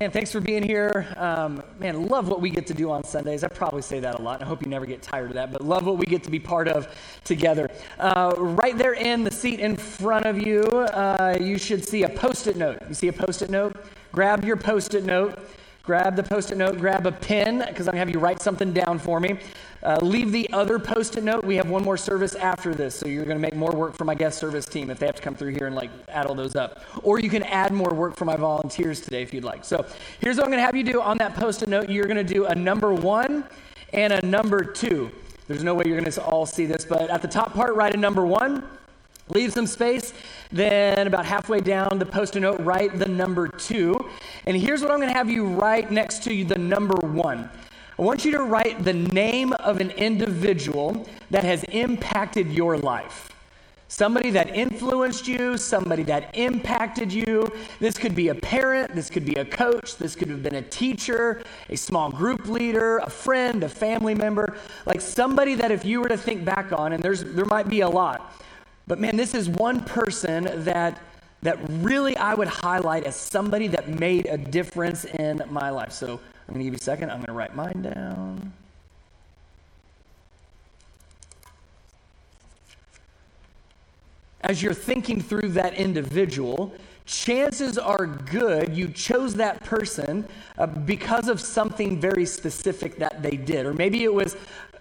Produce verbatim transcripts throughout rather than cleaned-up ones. Man, thanks for being here. Um, man, love what we get to do on Sundays. I probably say that a lot, and I hope you never get tired of that, but love what we get to be part of together. Uh, right there in the seat in front of you, uh, you should see a Post-it note. You see a Post-it note? Grab your Post-it note. Grab the Post-it note, grab a pen, because I'm going to have you write something down for me. Uh, leave the other Post-it note. We have one more service after this, so you're going to make more work for my guest service team if they have to come through here and like add all those up. Or you can add more work for my volunteers today if you'd like. So here's what I'm going to have you do on that Post-it note. You're going to do a number one and a number two. There's no way you're going to all see this, but at the top part, write a number one. Leave some space, then about halfway down the Post-it note, write the number two. And here's what I'm going to have you write next to the number one. I want you to write the name of an individual that has impacted your life. Somebody that influenced you, somebody that impacted you. This could be a parent, this could be a coach, this could have been a teacher, a small group leader, a friend, a family member. Like somebody that if you were to think back on, and there's there might be a lot, but man, this is one person that that really I would highlight as somebody that made a difference in my life. So I'm going to give you a second. I'm going to write mine down. As you're thinking through that individual, chances are good you chose that person uh, because of something very specific that they did. Or maybe it was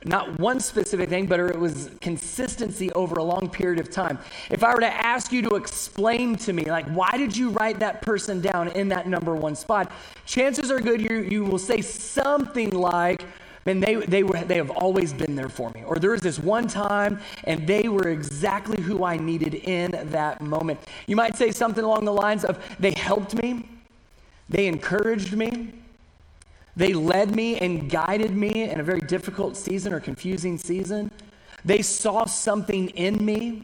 not one specific thing, but it was consistency over a long period of time. If I were to ask you to explain to me, like, why did you write that person down in that number one spot? Chances are good you you will say something like, man, they they were they have always been there for me. Or there was this one time, and they were exactly who I needed in that moment. You might say something along the lines of, they helped me, they encouraged me, they led me and guided me in a very difficult season or confusing season. They saw something in me.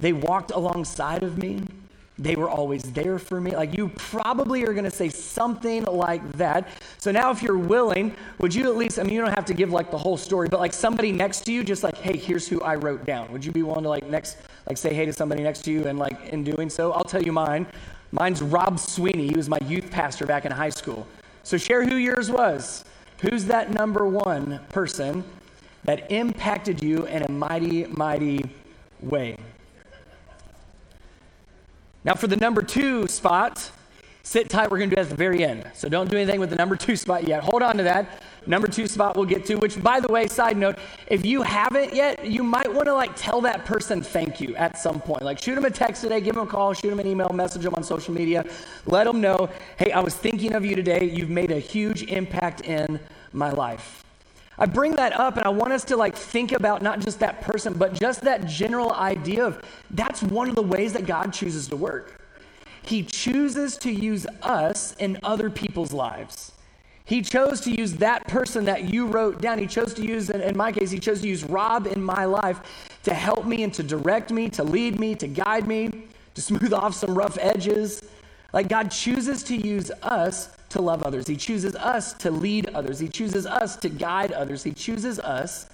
They walked alongside of me. They were always there for me. Like, you probably are going to say something like that. So now if you're willing, would you at least, I mean, you don't have to give like the whole story, but like somebody next to you, just like, hey, here's who I wrote down. Would you be willing to like next, like say hey to somebody next to you and like in doing so? I'll tell you mine. Mine's Rob Sweeney. He was my youth pastor back in high school. So share who yours was. Who's that number one person that impacted you in a mighty, mighty way? Now for the number two spot, sit tight. We're going to do that at the very end. So don't do anything with the number two spot yet. Hold on to that. Number two spot we'll get to, which, by the way, side note, if you haven't yet, you might want to like tell that person thank you at some point. Like shoot them a text today, give them a call, shoot them an email, message them on social media. Let them know, hey, I was thinking of you today. You've made a huge impact in my life. I bring that up, and I want us to like think about not just that person, but just that general idea of that's one of the ways that God chooses to work. He chooses to use us in other people's lives. He chose to use that person that you wrote down. He chose to use, in my case, he chose to use Rob in my life to help me and to direct me, to lead me, to guide me, to smooth off some rough edges. Like God chooses to use us to love others. He chooses us to lead others. He chooses us to guide others. He chooses us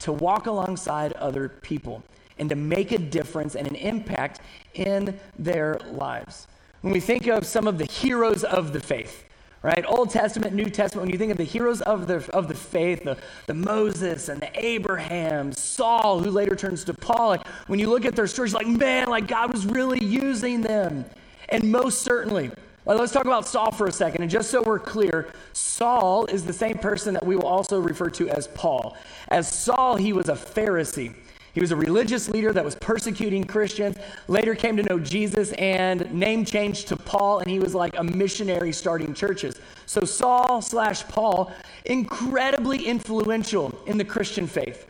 to walk alongside other people and to make a difference and an impact in their lives. When we think of some of the heroes of the faith, right? Old Testament, New Testament, when you think of the heroes of the of the faith, the, the Moses and the Abraham, Saul, who later turns to Paul, like, when you look at their stories, like, man, like God was really using them. And most certainly, well, let's talk about Saul for a second. And just so we're clear, Saul is the same person that we will also refer to as Paul. As Saul, he was a Pharisee. He was a religious leader that was persecuting Christians, later came to know Jesus and name changed to Paul, and he was like a missionary starting churches. So Saul slash Paul, incredibly influential in the Christian faith.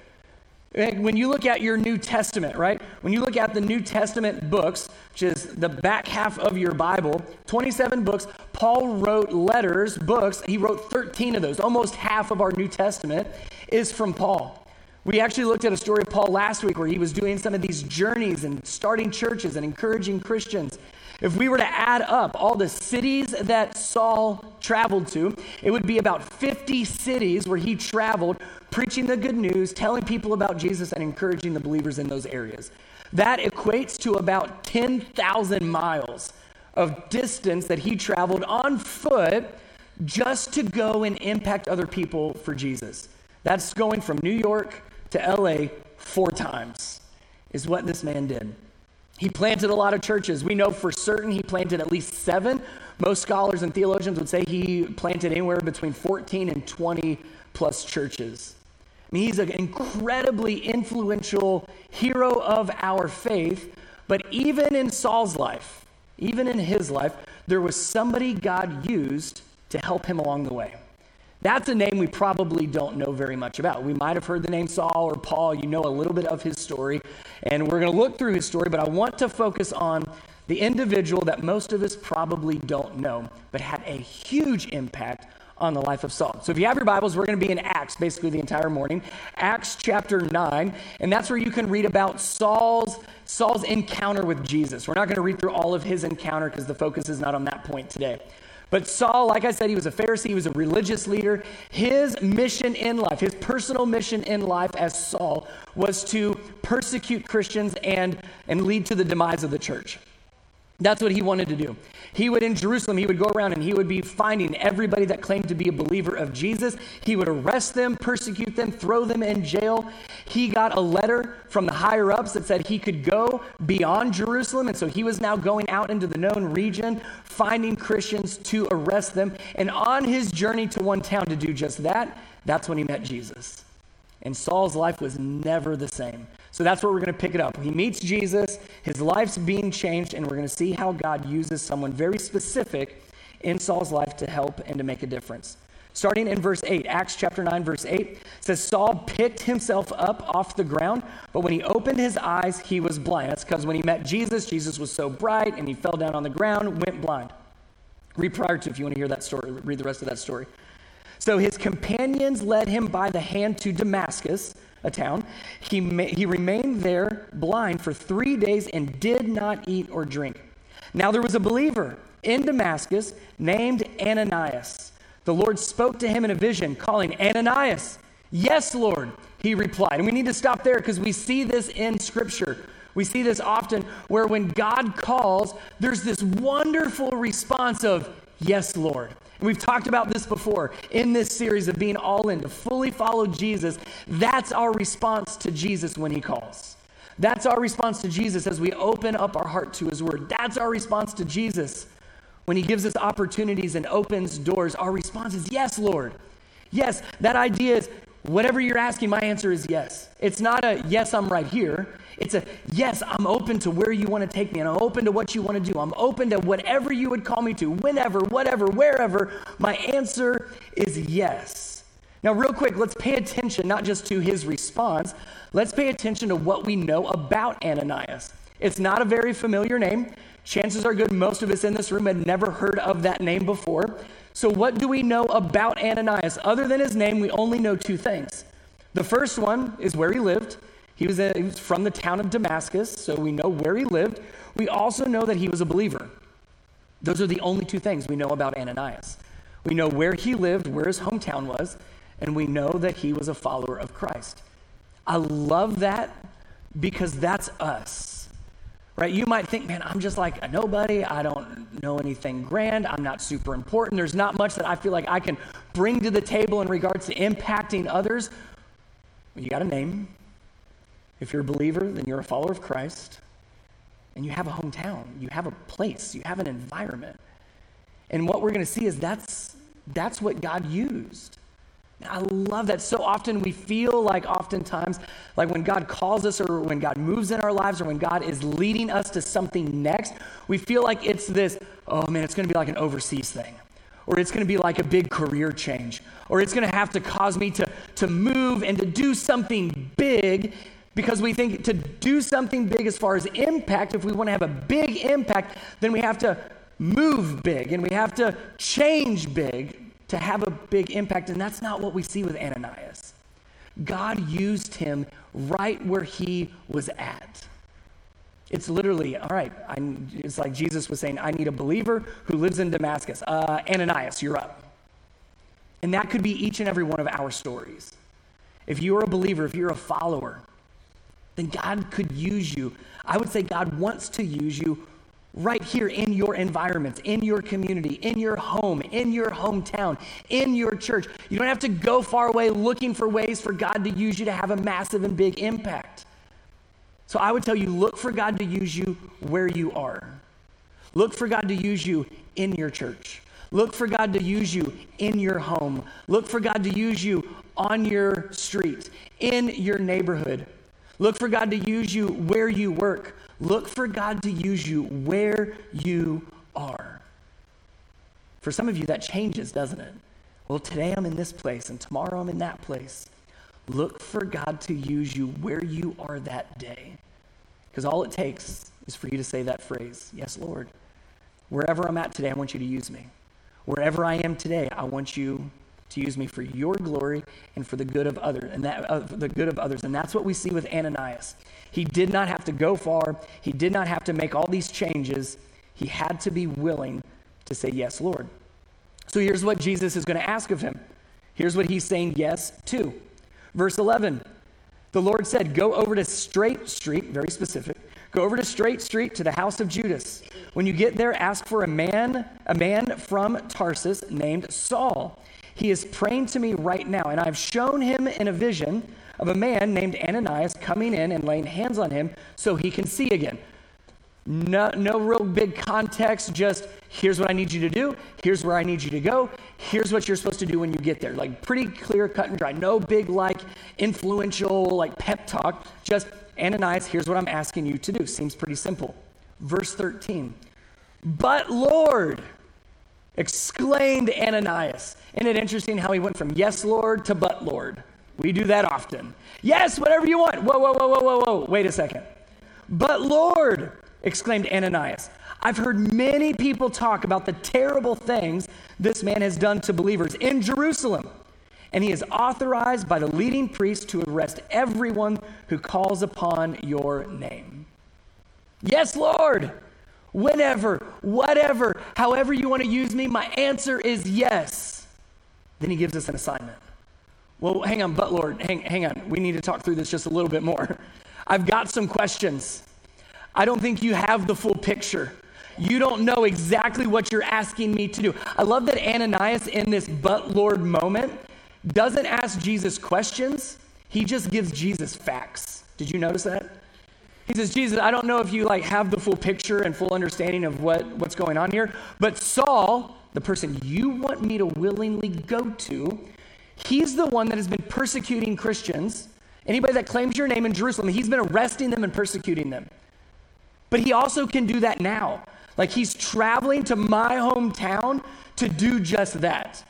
When you look at your New Testament, right? When you look at the New Testament books, which is the back half of your Bible, twenty-seven books, Paul wrote letters, books. He wrote thirteen of those. Almost half of our New Testament is from Paul. We actually looked at a story of Paul last week where he was doing some of these journeys and starting churches and encouraging Christians. If we were to add up all the cities that Saul traveled to, it would be about fifty cities where he traveled, preaching the good news, telling people about Jesus, and encouraging the believers in those areas. That equates to about ten thousand miles of distance that he traveled on foot just to go and impact other people for Jesus. That's going from New York to L A four times is what this man did. He planted a lot of churches. We know for certain he planted at least seven. Most scholars and theologians would say he planted anywhere between fourteen and twenty plus churches. I mean, he's an incredibly influential hero of our faith, but even in Saul's life, even in his life, there was somebody God used to help him along the way. That's a name we probably don't know very much about. We might have heard the name Saul or Paul. You know a little bit of his story, and we're going to look through his story, but I want to focus on the individual that most of us probably don't know, but had a huge impact on the life of Saul. So if you have your Bibles, we're going to be in Acts basically the entire morning. Acts chapter nine, and that's where you can read about Saul's Saul's encounter with Jesus. We're not going to read through all of his encounter because the focus is not on that point today. But Saul, like I said, he was a Pharisee, he was a religious leader. His mission in life, his personal mission in life as Saul was to persecute Christians and, and lead to the demise of the church. That's what he wanted to do. He would, in Jerusalem, he would go around and he would be finding everybody that claimed to be a believer of Jesus. He would arrest them, persecute them, throw them in jail. He got a letter from the higher-ups that said he could go beyond Jerusalem, and so he was now going out into the known region, finding Christians to arrest them. And on his journey to one town to do just that, that's when he met Jesus. And Saul's life was never the same. So that's where we're going to pick it up. He meets Jesus, his life's being changed, and we're going to see how God uses someone very specific in Saul's life to help and to make a difference. Starting in verse eight, Acts chapter nine, verse eight, says, Saul picked himself up off the ground, but when he opened his eyes, he was blind. That's because when he met Jesus, Jesus was so bright, and he fell down on the ground, went blind. Read prior to if you want to hear that story, read the rest of that story. So his companions led him by the hand to Damascus, a town. He ma- he remained there blind for three days and did not eat or drink. Now there was a believer in Damascus named Ananias. The Lord spoke to him in a vision, calling, Ananias. Yes, Lord, he replied. And we need to stop there because we see this in Scripture. We see this often where when God calls, there's this wonderful response of, yes, Lord. We've talked about this before in this series of being all in, to fully follow Jesus. That's our response to Jesus when he calls. That's our response to Jesus as we open up our heart to his word. That's our response to Jesus when he gives us opportunities and opens doors. Our response is, yes, Lord. Yes, that idea is, whatever you're asking, my answer is yes. It's not a, yes, I'm right here. It's a, yes, I'm open to where you want to take me, and I'm open to what you want to do. I'm open to whatever you would call me to, whenever, whatever, wherever. My answer is yes. Now, real quick, let's pay attention not just to his response. Let's pay attention to what we know about Ananias. It's not a very familiar name. Chances are good most of us in this room had never heard of that name before. So what do we know about Ananias? Other than his name, we only know two things. The first one is where he lived. He was, a, he was from the town of Damascus, so we know where he lived. We also know that he was a believer. Those are the only two things we know about Ananias. We know where he lived, where his hometown was, and we know that he was a follower of Christ. I love that because that's us. Right? You might think, man, I'm just like a nobody. I don't know anything grand. I'm not super important. There's not much that I feel like I can bring to the table in regards to impacting others. Well, you got a name. If you're a believer, then you're a follower of Christ. And you have a hometown. You have a place. You have an environment. And what we're going to see is that's that's what God used. I love that. So often we feel like oftentimes, like when God calls us or when God moves in our lives or when God is leading us to something next, we feel like it's this, oh man, it's going to be like an overseas thing, or it's going to be like a big career change, or it's going to have to cause me to, to move and to do something big, because we think to do something big as far as impact, if we want to have a big impact, then we have to move big and we have to change big to have a big impact, and that's not what we see with Ananias. God used him right where he was at. It's literally, all right, I'm, it's like Jesus was saying, I need a believer who lives in Damascus. Uh, Ananias, you're up. And that could be each and every one of our stories. If you're a believer, if you're a follower, then God could use you. I would say God wants to use you right here in your environment, in your community, in your home, in your hometown, in your church. You don't have to go far away looking for ways for God to use you to have a massive and big impact. So I would tell you, look for God to use you where you are. Look for God to use you in your church. Look for God to use you in your home. Look for God to use you on your street, in your neighborhood. Look for God to use you where you work. Look for God to use you where you are. For some of you, that changes, doesn't it? Well, today I'm in this place, and tomorrow I'm in that place. Look for God to use you where you are that day. Because all it takes is for you to say that phrase, yes, Lord. Wherever I'm at today, I want you to use me. Wherever I am today, I want you to use me for your glory and for the good of others, and that uh, the good of others. And that's what we see with Ananias. He did not have to go far. He did not have to make all these changes. He had to be willing to say, yes, Lord. So here's what Jesus is going to ask of him. Here's what he's saying yes to. Verse eleven, the Lord said, go over to Straight Street, very specific, go over to Straight Street to the house of Judas. When you get there, ask for a man, a man from Tarsus named Saul. He is praying to me right now, and I've shown him in a vision of a man named Ananias coming in and laying hands on him so he can see again. No, no real big context, just here's what I need you to do, here's where I need you to go, here's what you're supposed to do when you get there. Like pretty clear, cut and dry. No big like influential like pep talk, just Ananias, here's what I'm asking you to do. Seems pretty simple. Verse thirteen, but Lord, exclaimed Ananias. Isn't it interesting how he went from yes, Lord to but, Lord? We do that often. Yes, whatever you want. Whoa, whoa, whoa, whoa, whoa, whoa. Wait a second. But Lord, exclaimed Ananias, I've heard many people talk about the terrible things this man has done to believers in Jerusalem. And he is authorized by the leading priest to arrest everyone who calls upon your name. Yes, Lord. Whenever, whatever, however you want to use me, my answer is yes. Then he gives us an assignment. Well, hang on, but Lord, hang, hang on. We need to talk through this just a little bit more. I've got some questions. I don't think you have the full picture. You don't know exactly what you're asking me to do. I love that Ananias in this but Lord moment doesn't ask Jesus questions. He just gives Jesus facts. Did you notice that? He says, Jesus, I don't know if you like have the full picture and full understanding of what, what's going on here, but Saul, the person you want me to willingly go to, he's the one that has been persecuting Christians. Anybody that claims your name in Jerusalem, he's been arresting them and persecuting them. But he also can do that now. Like he's traveling to my hometown to do just that.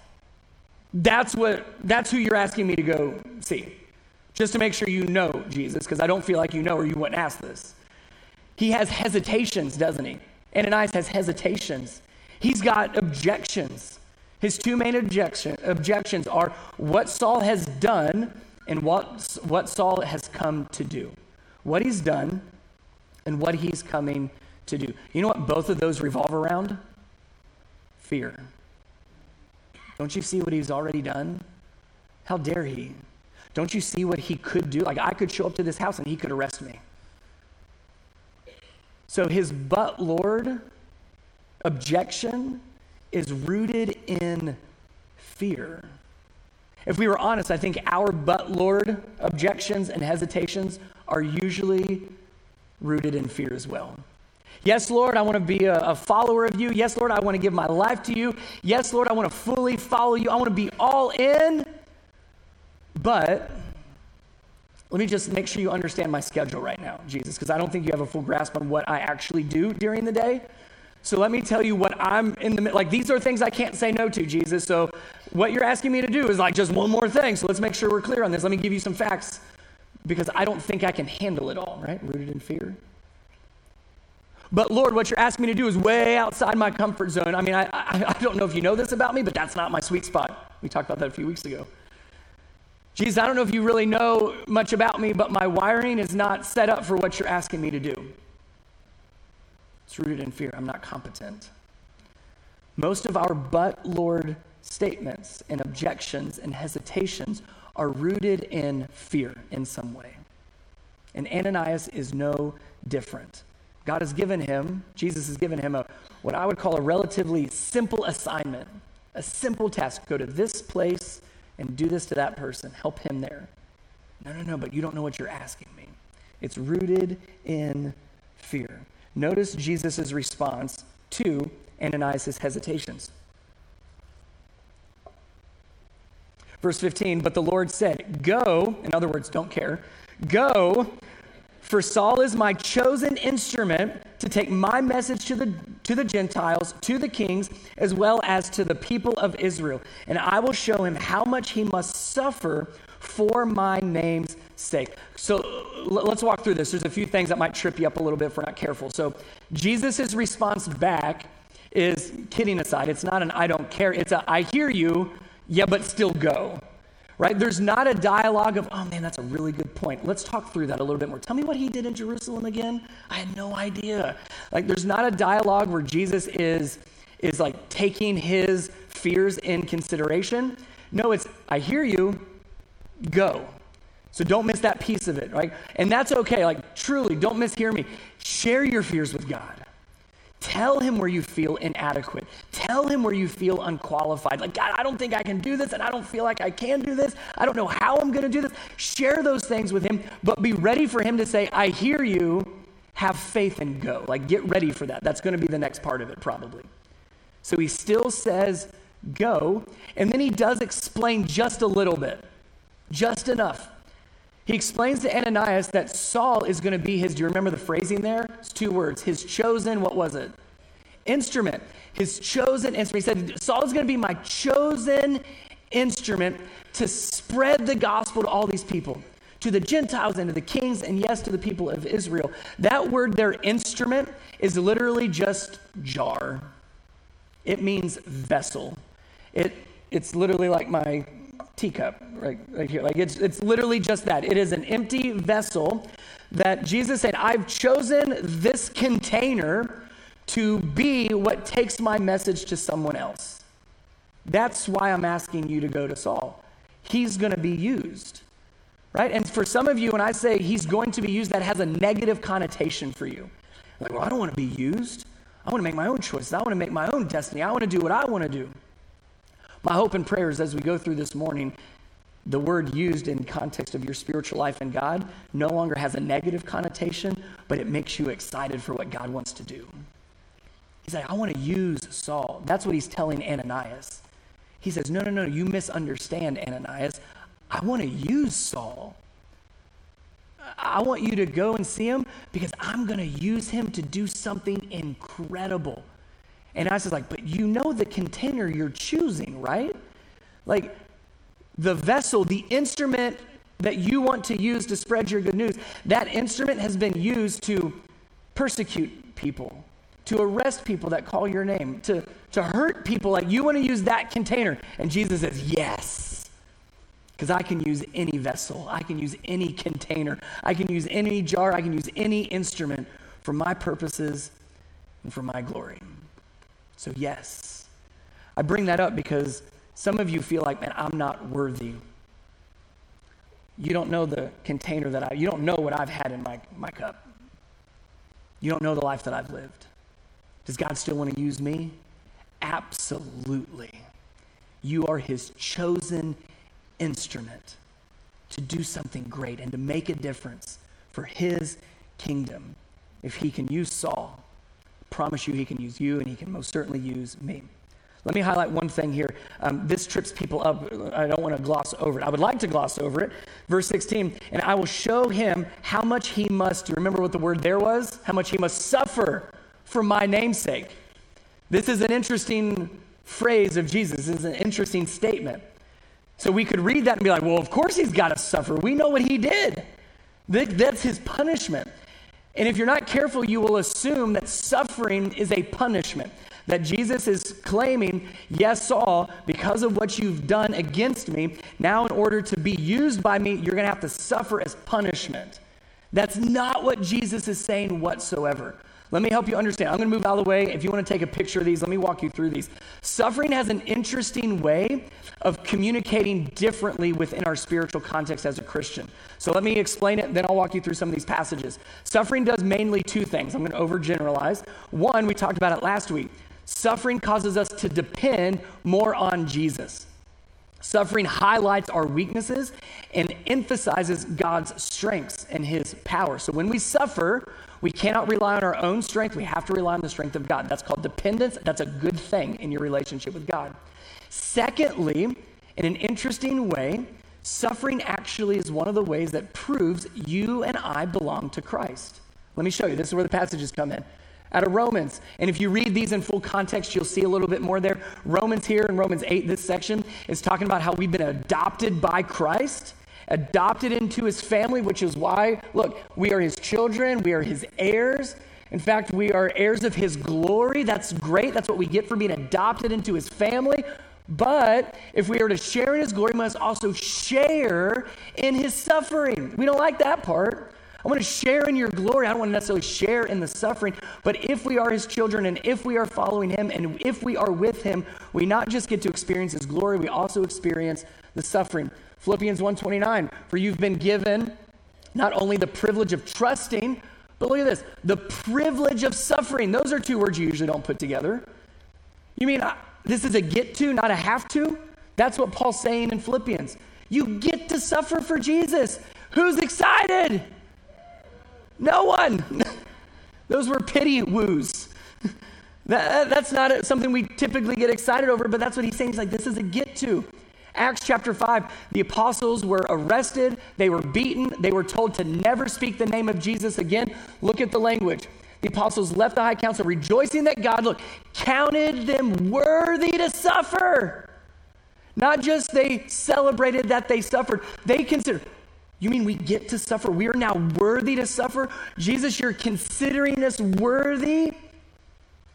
That's what, that's who you're asking me to go see. Just to make sure you know, Jesus, because I don't feel like you know or you wouldn't ask this. He has hesitations, doesn't he? Ananias has hesitations. He's got objections. His two main objection, objections are what Saul has done and what, what Saul has come to do. What he's done and what he's coming to do. You know what both of those revolve around? Fear. Don't you see what he's already done? How dare he? Don't you see what he could do? Like, I could show up to this house and he could arrest me. So his but Lord objection is rooted in fear. If we were honest, I think our but Lord objections and hesitations are usually rooted in fear as well. Yes, Lord, I want to be a, a follower of you. Yes, Lord, I want to give my life to you. Yes, Lord, I want to fully follow you. I want to be all in. But let me just make sure you understand my schedule right now, Jesus, because I don't think you have a full grasp on what I actually do during the day. So let me tell you what I'm in the middle. Like, these are things I can't say no to, Jesus. So what you're asking me to do is like just one more thing. So let's make sure we're clear on this. Let me give you some facts because I don't think I can handle it all, right? Rooted in fear. But Lord, what you're asking me to do is way outside my comfort zone. I mean, I, I, I don't know if you know this about me, but that's not my sweet spot. We talked about that a few weeks ago. Jesus, I don't know if you really know much about me, but my wiring is not set up for what you're asking me to do. It's rooted in fear. I'm not competent. Most of our but Lord statements and objections and hesitations are rooted in fear in some way. And Ananias is no different. God has given him, Jesus has given him a what I would call a relatively simple assignment, a simple task. Go to this place and do this to that person. Help him there. No, no, no, but you don't know what you're asking me. It's rooted in fear. Notice Jesus' response to Ananias' hesitations. Verse fifteen, but the Lord said, go, in other words, don't care, go, for Saul is my chosen instrument to take my message to the to the Gentiles, to the kings, as well as to the people of Israel. And I will show him how much he must suffer for my name's sake. So let's walk through this. There's a few things that might trip you up a little bit if we're not careful. So Jesus' response back is, kidding aside, it's not an I don't care, it's a I hear you, yeah, but still go, right? There's not a dialogue of, oh man, that's a really good point. Let's talk through that a little bit more. Tell me what he did in Jerusalem again. I had no idea. Like there's not a dialogue where Jesus is, is like taking his fears in consideration. No, it's, I hear you, go. So don't miss that piece of it, right? And that's okay. Like truly, don't mishear me. Share your fears with God. Tell him where you feel inadequate. Tell him where you feel unqualified. Like, God, I don't think I can do this, and I don't feel like I can do this. I don't know how I'm going to do this. Share those things with him, but be ready for him to say, I hear you, have faith and go. Like, get ready for that. That's going to be the next part of it, probably. So he still says, go, and then he does explain just a little bit, just enough. He explains to Ananias that Saul is going to be his, do you remember the phrasing there? It's two words. His chosen, what was it? Instrument. His chosen instrument. He said, Saul is going to be my chosen instrument to spread the gospel to all these people, to the Gentiles and to the kings, and yes, to the people of Israel. That word there, instrument, is literally just jar. It means vessel. It It's literally like my teacup right, right here. Like it's it's literally just that. It is an empty vessel that Jesus said, I've chosen this container to be what takes my message to someone else. That's why I'm asking you to go to Saul. He's going to be used, right? And for some of you, when I say he's going to be used, that has a negative connotation for you. Like, well, I don't want to be used. I want to make my own choices. I want to make my own destiny. I want to do what I want to do. My hope and prayers as we go through this morning, the word used in context of your spiritual life and God no longer has a negative connotation, but it makes you excited for what God wants to do. He's like, I want to use Saul. That's what he's telling Ananias. He says, no, no, no, you misunderstand, Ananias. I want to use Saul. I want you to go and see him because I'm going to use him to do something incredible. And I was like, but you know the container you're choosing, right? Like the vessel, the instrument that you want to use to spread your good news, that instrument has been used to persecute people, to arrest people that call your name, to, to hurt people. Like you want to use that container. And Jesus says, yes, because I can use any vessel. I can use any container. I can use any jar. I can use any instrument for my purposes and for my glory. So yes, I bring that up because some of you feel like, man, I'm not worthy. You don't know the container that I, you don't know what I've had in my, my cup. You don't know the life that I've lived. Does God still want to use me? Absolutely. You are his chosen instrument to do something great and to make a difference for his kingdom. If he can use Saul, promise you he can use you, and he can most certainly use me. Let me highlight one thing here. Um, this trips people up. I don't want to gloss over it. I would like to gloss over it. Verse sixteen, and I will show him how much he must, do you remember what the word there was? How much he must suffer for my name's sake. This is an interesting phrase of Jesus. This is an interesting statement. So we could read that and be like, well, of course he's got to suffer. We know what he did. That's his punishment. And if you're not careful, you will assume that suffering is a punishment, that Jesus is claiming, yes, Saul, because of what you've done against me, now in order to be used by me, you're going to have to suffer as punishment. That's not what Jesus is saying whatsoever. Let me help you understand. I'm going to move out of the way. If you want to take a picture of these, let me walk you through these. Suffering has an interesting way of communicating differently within our spiritual context as a Christian. So let me explain it, then I'll walk you through some of these passages. Suffering does mainly two things. I'm going to overgeneralize. One, we talked about it last week. Suffering causes us to depend more on Jesus. Suffering highlights our weaknesses and emphasizes God's strengths and his power. So when we suffer, we cannot rely on our own strength. We have to rely on the strength of God. That's called dependence. That's a good thing in your relationship with God. Secondly, in an interesting way, suffering actually is one of the ways that proves you and I belong to Christ. Let me show you. This is where the passages come in. Out of Romans. And if you read these in full context, you'll see a little bit more there. Romans here in Romans eight, this section, is talking about how we've been adopted by Christ, adopted into his family, which is why, look, we are his children, we are his heirs. In fact, we are heirs of his glory. That's great. That's what we get for being adopted into his family. But if we are to share in his glory, we must also share in his suffering. We don't like that part. I want to share in your glory. I don't want to necessarily share in the suffering, but if we are his children and if we are following him and if we are with him, we not just get to experience his glory, we also experience the suffering. Philippians one twenty-nine, for you've been given not only the privilege of trusting, but look at this, the privilege of suffering. Those are two words you usually don't put together. You mean uh, this is a get to, not a have to? That's what Paul's saying in Philippians. You get to suffer for Jesus. Who's excited? No one. Those were pity woos. that, that's not something we typically get excited over, but that's what he's saying. He's like, this is a get to. Acts chapter five, the apostles were arrested. They were beaten. They were told to never speak the name of Jesus again. Look at the language. The apostles left the high council rejoicing that God, look, counted them worthy to suffer. Not just they celebrated that they suffered. They considered, you mean we get to suffer? We are now worthy to suffer? Jesus, you're considering us worthy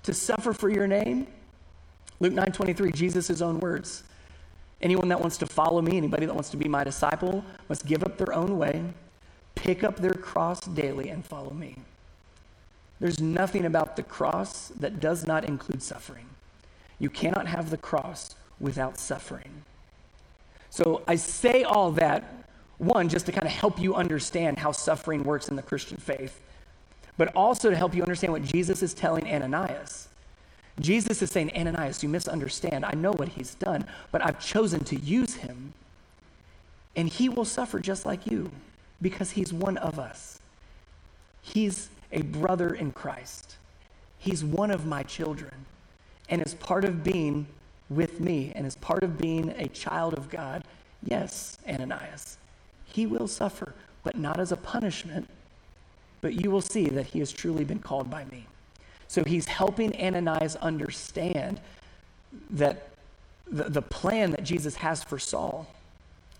to suffer for your name? Luke nine twenty-three, Jesus' own words. Anyone that wants to follow me, anybody that wants to be my disciple, must give up their own way, pick up their cross daily, and follow me. There's nothing about the cross that does not include suffering. You cannot have the cross without suffering. So I say all that, one, just to kind of help you understand how suffering works in the Christian faith, but also to help you understand what Jesus is telling Ananias. Jesus is saying, Ananias, you misunderstand. I know what he's done, but I've chosen to use him, and he will suffer just like you because he's one of us. He's a brother in Christ. He's one of my children, and as part of being with me and as part of being a child of God, yes, Ananias, he will suffer, but not as a punishment, but you will see that he has truly been called by me. So he's helping Ananias understand that the, the plan that Jesus has for Saul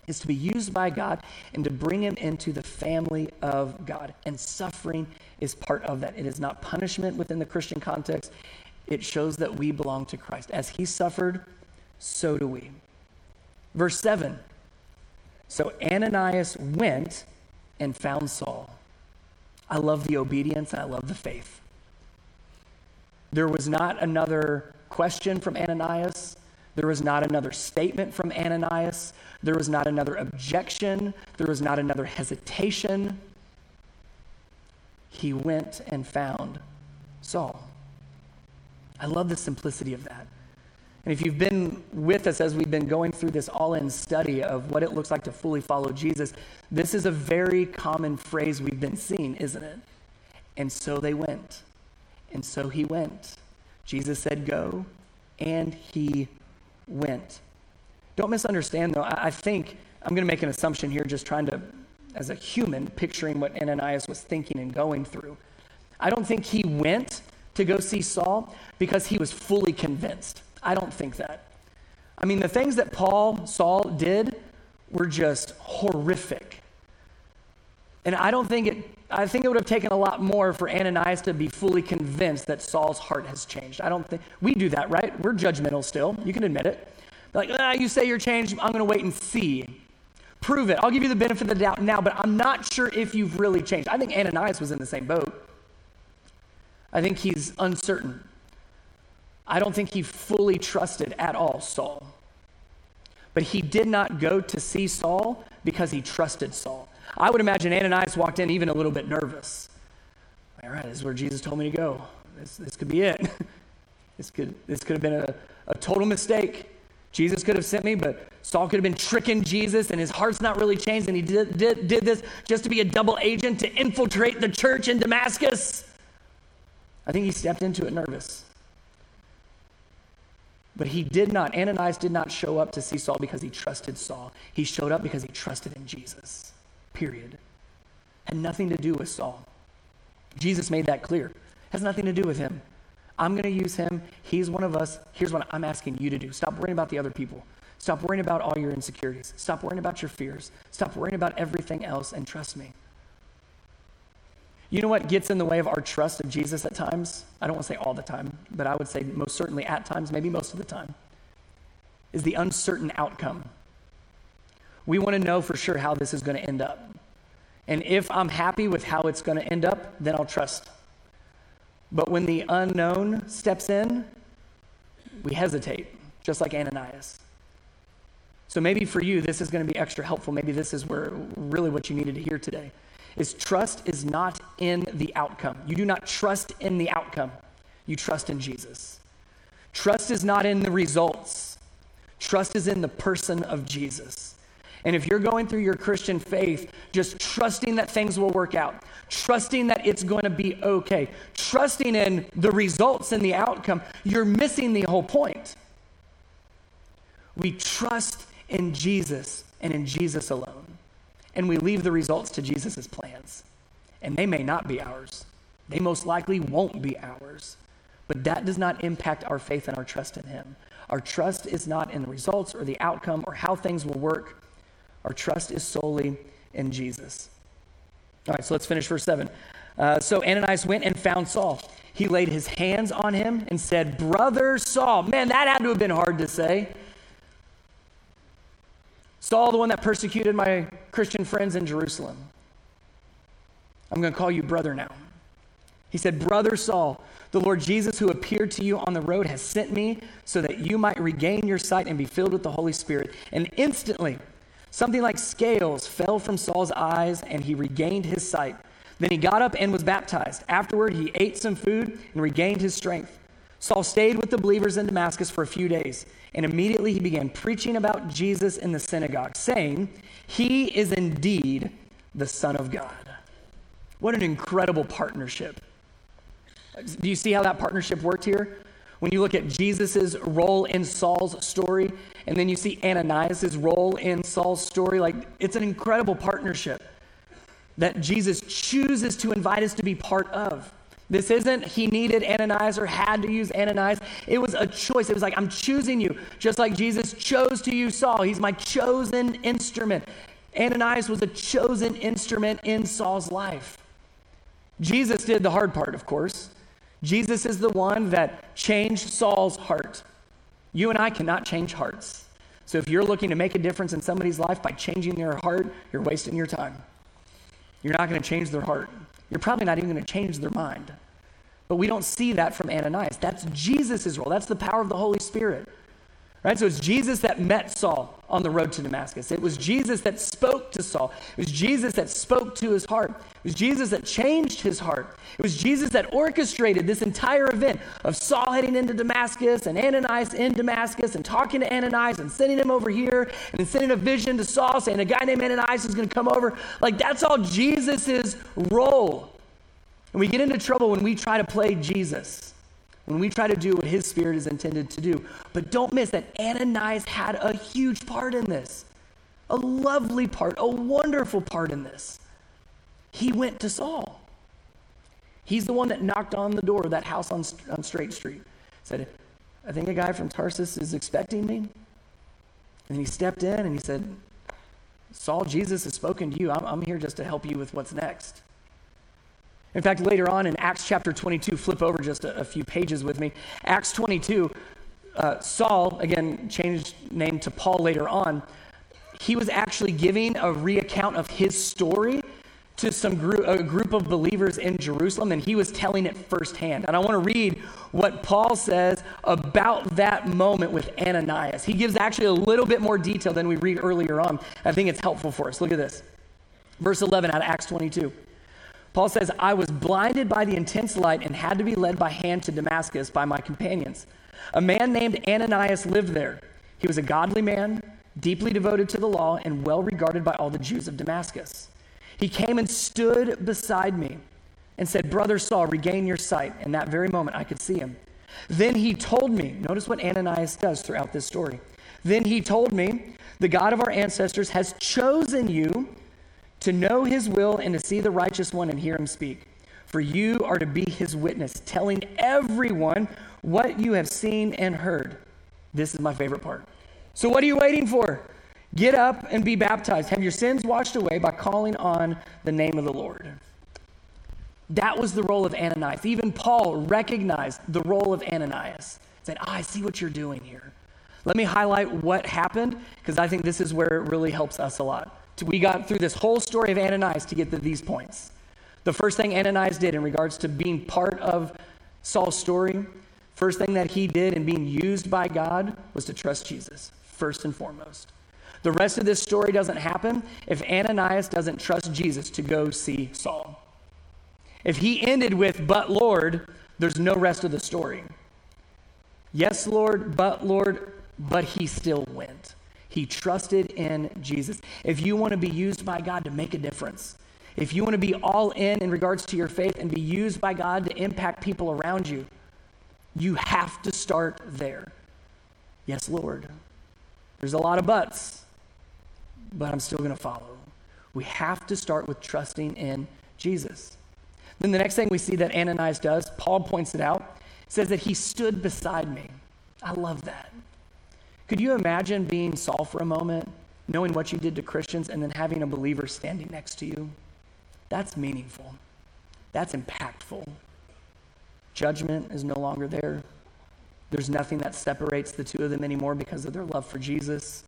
is to be used by God and to bring him into the family of God. And suffering is part of that. It is not punishment within the Christian context. It shows that we belong to Christ. As he suffered, so do we. Verse seven. So Ananias went and found Saul. I love the obedience and I love the faith. There was not another question from Ananias. There was not another statement from Ananias. There was not another objection. There was not another hesitation. He went and found Saul. I love the simplicity of that. And if you've been with us as we've been going through this all-in study of what it looks like to fully follow Jesus, this is a very common phrase we've been seeing, isn't it? And so they went. And so he went. Jesus said, go, and he went. Don't misunderstand, though. I think, I'm going to make an assumption here, just trying to, as a human, picturing what Ananias was thinking and going through. I don't think he went to go see Saul because he was fully convinced. I don't think that. I mean, the things that Paul, Saul did were just horrific. And I don't think it, I think it would have taken a lot more for Ananias to be fully convinced that Saul's heart has changed. I don't think, we do that, right? We're judgmental still. You can admit it. Like, ah, you say you're changed. I'm going to wait and see. Prove it. I'll give you the benefit of the doubt now, but I'm not sure if you've really changed. I think Ananias was in the same boat. I think he's uncertain. I don't think he fully trusted at all Saul. But he did not go to see Saul because he trusted Saul. I would imagine Ananias walked in even a little bit nervous. All right, this is where Jesus told me to go. This, this could be it. This could, this could have been a, a total mistake. Jesus could have sent me, but Saul could have been tricking Jesus, and his heart's not really changed, and he did, did, did this just to be a double agent to infiltrate the church in Damascus. I think he stepped into it nervous. But he did not, Ananias did not show up to see Saul because he trusted Saul. He showed up because he trusted in Jesus, period. Had nothing to do with Saul. Jesus made that clear. Has nothing to do with him. I'm going to use him. He's one of us. Here's what I'm asking you to do. Stop worrying about the other people. Stop worrying about all your insecurities. Stop worrying about your fears. Stop worrying about everything else, and trust me. You know what gets in the way of our trust of Jesus at times? I don't want to say all the time, but I would say most certainly at times, maybe most of the time, is the uncertain outcome. We want to know for sure how this is going to end up. And if I'm happy with how it's going to end up, then I'll trust. But when the unknown steps in, we hesitate, just like Ananias. So maybe for you, this is going to be extra helpful. Maybe this is where really what you needed to hear today is trust is not in the outcome. You do not trust in the outcome. You trust in Jesus. Trust is not in the results. Trust is in the person of Jesus. And if you're going through your Christian faith, just trusting that things will work out, trusting that it's going to be okay, trusting in the results and the outcome, you're missing the whole point. We trust in Jesus and in Jesus alone. And we leave the results to Jesus' plans. And they may not be ours. They most likely won't be ours. But that does not impact our faith and our trust in him. Our trust is not in the results or the outcome or how things will work. Our trust is solely in Jesus. All right, so let's finish verse seven. Uh, so Ananias went and found Saul. He laid his hands on him and said, "Brother Saul." Man, that had to have been hard to say. "Saul, the one that persecuted my Christian friends in Jerusalem. I'm going to call you brother now." He said, "Brother Saul, the Lord Jesus who appeared to you on the road has sent me so that you might regain your sight and be filled with the Holy Spirit." And instantly, something like scales fell from Saul's eyes, and he regained his sight. Then he got up and was baptized. Afterward, he ate some food and regained his strength. Saul stayed with the believers in Damascus for a few days, and immediately he began preaching about Jesus in the synagogue, saying, "He is indeed the Son of God." What an incredible partnership. Do you see how that partnership worked here? When you look at Jesus' role in Saul's story, and then you see Ananias' role in Saul's story, like it's an incredible partnership that Jesus chooses to invite us to be part of. This isn't he needed Ananias or had to use Ananias. It was a choice. It was like, I'm choosing you, just like Jesus chose to use Saul. He's my chosen instrument. Ananias was a chosen instrument in Saul's life. Jesus did the hard part, of course. Jesus is the one that changed Saul's heart. You and I cannot change hearts. So if you're looking to make a difference in somebody's life by changing their heart, you're wasting your time. You're not going to change their heart. You're probably not even going to change their mind. But we don't see that from Ananias. That's Jesus' role. That's the power of the Holy Spirit. Right? So it's Jesus that met Saul on the road to Damascus. It was Jesus that spoke to Saul. It was Jesus that spoke to his heart. It was Jesus that changed his heart. It was Jesus that orchestrated this entire event of Saul heading into Damascus and Ananias in Damascus and talking to Ananias and sending him over here and then sending a vision to Saul saying a guy named Ananias is going to come over. Like that's all Jesus' role. And we get into trouble when we try to play Jesus, when we try to do what his Spirit is intended to do. But don't miss that Ananias had a huge part in this, a lovely part, a wonderful part in this. He went to Saul. He's the one that knocked on the door of that house on, on Straight Street, said, "I think a guy from Tarsus is expecting me." And he stepped in and he said, "Saul, Jesus has spoken to you. I'm, I'm here just to help you with what's next." In fact, later on in Acts chapter twenty-two, flip over just a, a few pages with me. Acts twenty-two, uh, Saul, again, changed name to Paul later on. He was actually giving a reaccount of his story to some group, a group of believers in Jerusalem, and he was telling it firsthand. And I want to read what Paul says about that moment with Ananias. He gives actually a little bit more detail than we read earlier on. I think it's helpful for us. Look at this. Verse eleven out of Acts twenty-two. Paul says, "I was blinded by the intense light and had to be led by hand to Damascus by my companions. A man named Ananias lived there. He was a godly man, deeply devoted to the law, and well regarded by all the Jews of Damascus. He came and stood beside me and said, 'Brother Saul, regain your sight.' And that very moment I could see him. Then he told me," notice what Ananias does throughout this story. "Then he told me, 'The God of our ancestors has chosen you to know his will and to see the righteous one and hear him speak. For you are to be his witness, telling everyone what you have seen and heard.'" This is my favorite part. "So what are you waiting for? Get up and be baptized. Have your sins washed away by calling on the name of the Lord." That was the role of Ananias. Even Paul recognized the role of Ananias. He said, "Ah, I see what you're doing here." Let me highlight what happened, because I think this is where it really helps us a lot. We got through this whole story of Ananias to get to these points. The first thing Ananias did in regards to being part of Saul's story, first thing that he did in being used by God was to trust Jesus, first and foremost. The rest of this story doesn't happen if Ananias doesn't trust Jesus to go see Saul. If he ended with, "But Lord," there's no rest of the story. Yes, Lord, but Lord, but he still went. He trusted in Jesus. If you want to be used by God to make a difference, if you want to be all in in regards to your faith and be used by God to impact people around you, you have to start there. Yes, Lord. There's a lot of buts, but I'm still going to follow. We have to start with trusting in Jesus. Then the next thing we see that Ananias does, Paul points it out, says that he stood beside me. I love that. Could you imagine being Saul for a moment, knowing what you did to Christians, and then having a believer standing next to you? That's meaningful. That's impactful. Judgment is no longer there. There's nothing that separates the two of them anymore because of their love for Jesus.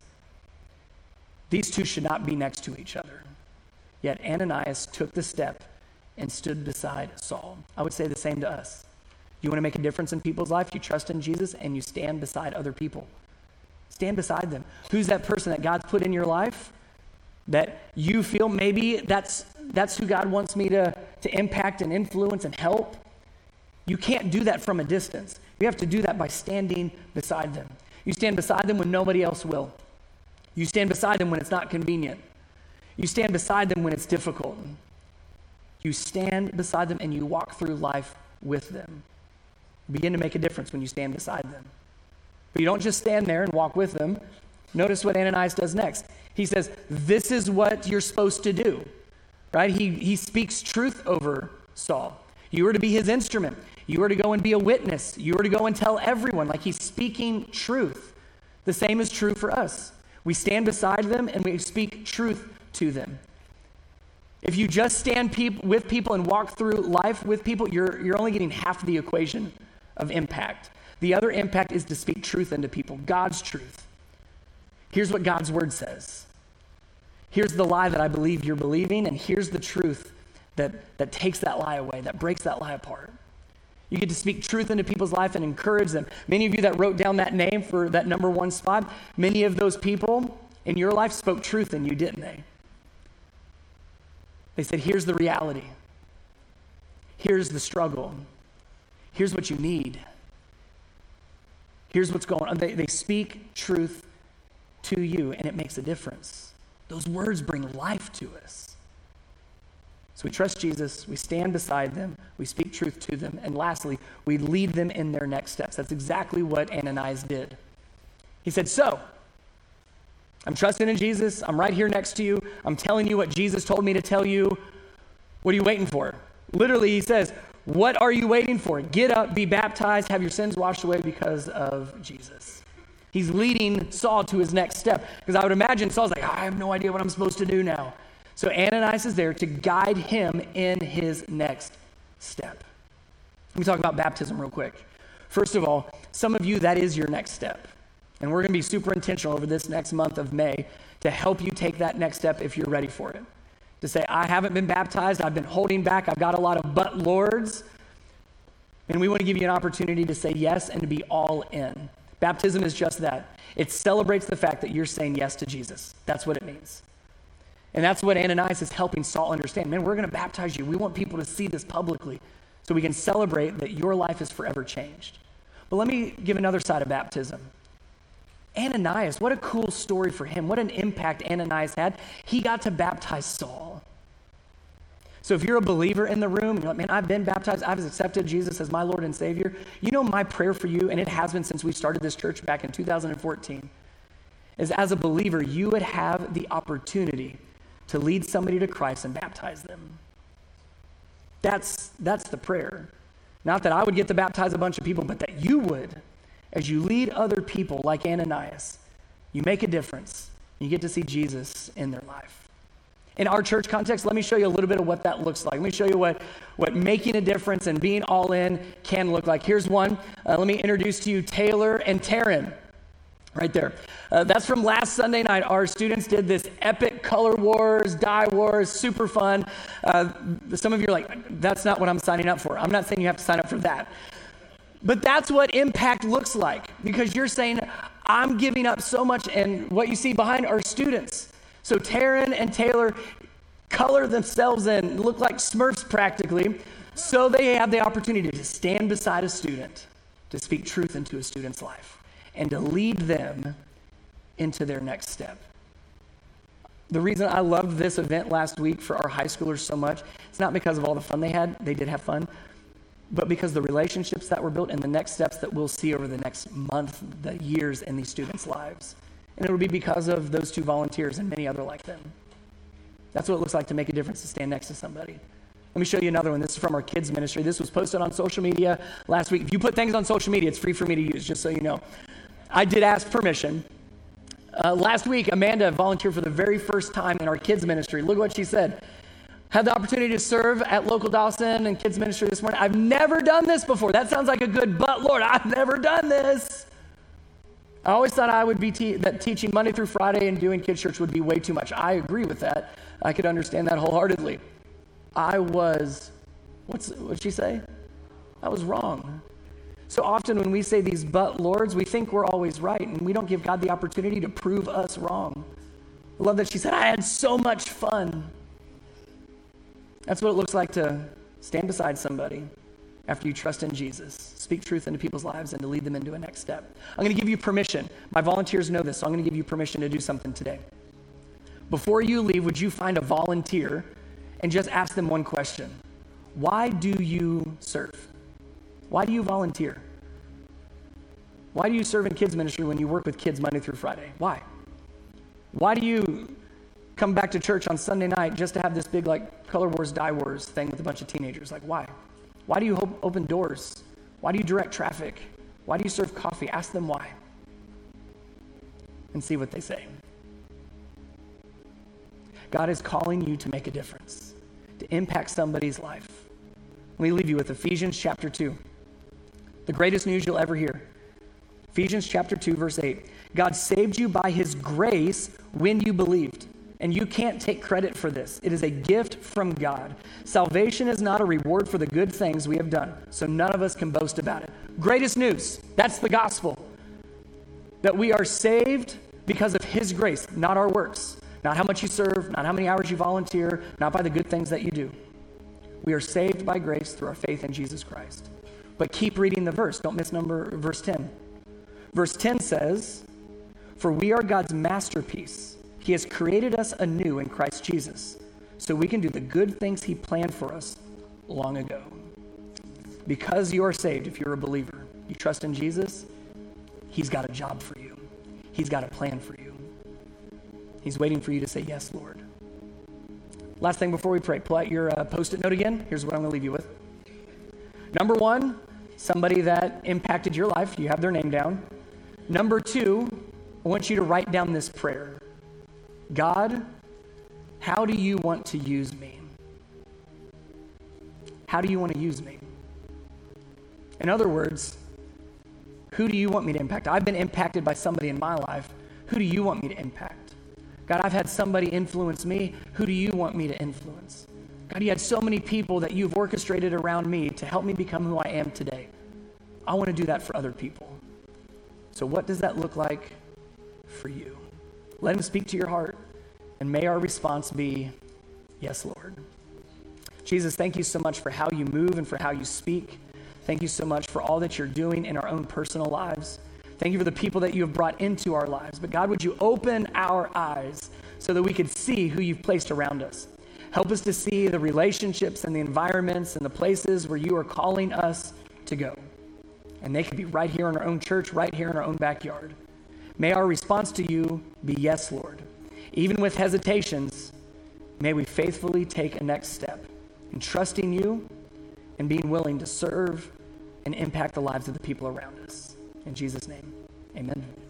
These two should not be next to each other. Yet Ananias took the step and stood beside Saul. I would say the same to us. You want to make a difference in people's life, you trust in Jesus, and you stand beside other people. Stand beside them. Who's that person that God's put in your life that you feel maybe that's that's who God wants me to, to impact and influence and help? You can't do that from a distance. You have to do that by standing beside them. You stand beside them when nobody else will. You stand beside them when it's not convenient. You stand beside them when it's difficult. You stand beside them and you walk through life with them. You begin to make a difference when you stand beside them. But you don't just stand there and walk with them. Notice what Ananias does next. He says, "This is what you're supposed to do," right? He, he speaks truth over Saul. You are to be his instrument. You are to go and be a witness. You are to go and tell everyone. Like, he's speaking truth. The same is true for us. We stand beside them and we speak truth to them. If you just stand peop- with people and walk through life with people, you're, you're only getting half the equation of impact. The other impact is to speak truth into people, God's truth. Here's what God's word says. Here's the lie that I believe you're believing, and here's the truth that, that takes that lie away, that breaks that lie apart. You get to speak truth into people's life and encourage them. Many of you that wrote down that name for that number one spot, many of those people in your life spoke truth in you, didn't they? They said, here's the reality. Here's the struggle. Here's what you need. Here's what's going on. They, they speak truth to you, and it makes a difference. Those words bring life to us. So we trust Jesus, we stand beside them, we speak truth to them, and lastly, we lead them in their next steps. That's exactly what Ananias did. He said, so, I'm trusting in Jesus, I'm right here next to you, I'm telling you what Jesus told me to tell you. What are you waiting for? Literally, he says, what are you waiting for? Get up, be baptized, have your sins washed away because of Jesus. He's leading Saul to his next step, because I would imagine Saul's like, I have no idea what I'm supposed to do now. So Ananias is there to guide him in his next step. Let me talk about baptism real quick. First of all, some of you, that is your next step. And we're going to be super intentional over this next month of May to help you take that next step if you're ready for it. to say, I haven't been baptized, I've been holding back, I've got a lot of but lords. And we want to give you an opportunity to say yes and to be all in. Baptism is just that. It celebrates the fact that you're saying yes to Jesus. That's what it means. And that's what Ananias is helping Saul understand. Man, we're going to baptize you. We want people to see this publicly so we can celebrate that your life is forever changed. But let me give another side of baptism. Ananias, what a cool story for him. What an impact Ananias had. He got to baptize Saul. So if you're a believer in the room, you're like, man, I've been baptized. I've accepted Jesus as my Lord and Savior. You know, my prayer for you, and it has been since we started this church back in two thousand fourteen, is as a believer, you would have the opportunity to lead somebody to Christ and baptize them. That's, that's the prayer. Not that I would get to baptize a bunch of people, but that you would. As you lead other people like Ananias, you make a difference. You get to see Jesus in their life. In our church context, let me show you a little bit of what that looks like. Let me show you what, what making a difference and being all in can look like. Here's one. Uh, let me introduce to you Taylor and Taryn. Right there. Uh, that's from last Sunday night. Our students did this epic color wars, dye wars, super fun. Uh, some of you are like, that's not what I'm signing up for. I'm not saying you have to sign up for that. But that's what impact looks like, because you're saying, I'm giving up so much, and what you see behind are students. So Taryn and Taylor color themselves in, look like Smurfs practically, so they have the opportunity to stand beside a student, to speak truth into a student's life, and to lead them into their next step. The reason I loved this event last week for our high schoolers so much, it's not because of all the fun they had, they did have fun, but because the relationships that were built and the next steps that we'll see over the next month, the years in these students' lives. And it'll be because of those two volunteers and many other like them. That's what it looks like to make a difference, to stand next to somebody. Let me show you another one. This is from our kids' ministry. This was posted on social media last week. If you put things on social media, it's free for me to use, just so you know. I did ask permission. Uh, last week, Amanda volunteered for the very first time in our kids' ministry. Look what she said. Had the opportunity to serve at local Dawson and kids' ministry this morning. I've never done this before. That sounds like a good, but Lord, I've never done this. I always thought I would be te- that teaching Monday through Friday and doing kids' church would be way too much. I agree with that. I could understand that wholeheartedly. I was, what's, what'd she say? I was wrong. So often when we say these but lords, we think we're always right, and we don't give God the opportunity to prove us wrong. I love that she said, I had so much fun. That's what it looks like to stand beside somebody after you trust in Jesus, speak truth into people's lives, and to lead them into a next step. I'm going to give you permission. My volunteers know this, so I'm going to give you permission to do something today. Before you leave, would you find a volunteer and just ask them one question? Why do you serve? Why do you volunteer? Why do you serve in kids ministry when you work with kids Monday through Friday? Why? Why do you come back to church on Sunday night just to have this big like color wars, dye wars thing with a bunch of teenagers? Like why? Why do you hope, open doors? Why do you direct traffic? Why do you serve coffee? Ask them why and see what they say. God is calling you to make a difference, to impact somebody's life. Let me leave you with Ephesians chapter two. The greatest news you'll ever hear. Ephesians chapter two, verse eight. God saved you by his grace when you believed. And you can't take credit for this. It is a gift from God. Salvation is not a reward for the good things we have done, so none of us can boast about it. Greatest news. That's the gospel. That we are saved because of his grace, not our works, not how much you serve, not how many hours you volunteer, not by the good things that you do. We are saved by grace through our faith in Jesus Christ. But keep reading the verse. Don't miss number verse ten. Verse ten says, "For we are God's masterpiece. He has created us anew in Christ Jesus, so we can do the good things he planned for us long ago." Because you are saved, if you're a believer, you trust in Jesus, he's got a job for you. He's got a plan for you. He's waiting for you to say, yes, Lord. Last thing before we pray, pull out your uh, post-it note again. Here's what I'm going to leave you with. Number one, somebody that impacted your life. You have their name down. Number two, I want you to write down this prayer. God, how do you want to use me? How do you want to use me? In other words, who do you want me to impact? I've been impacted by somebody in my life. Who do you want me to impact? God, I've had somebody influence me. Who do you want me to influence? God, you had so many people that you've orchestrated around me to help me become who I am today. I want to do that for other people. So what does that look like for you? Let him speak to your heart, and may our response be, yes, Lord. Jesus, thank you so much for how you move and for how you speak. Thank you so much for all that you're doing in our own personal lives. Thank you for the people that you have brought into our lives. But God, would you open our eyes so that we could see who you've placed around us? Help us to see the relationships and the environments and the places where you are calling us to go. And they could be right here in our own church, right here in our own backyard. May our response to you be, yes, Lord. Even with hesitations, may we faithfully take a next step in trusting you and being willing to serve and impact the lives of the people around us. In Jesus' name, amen.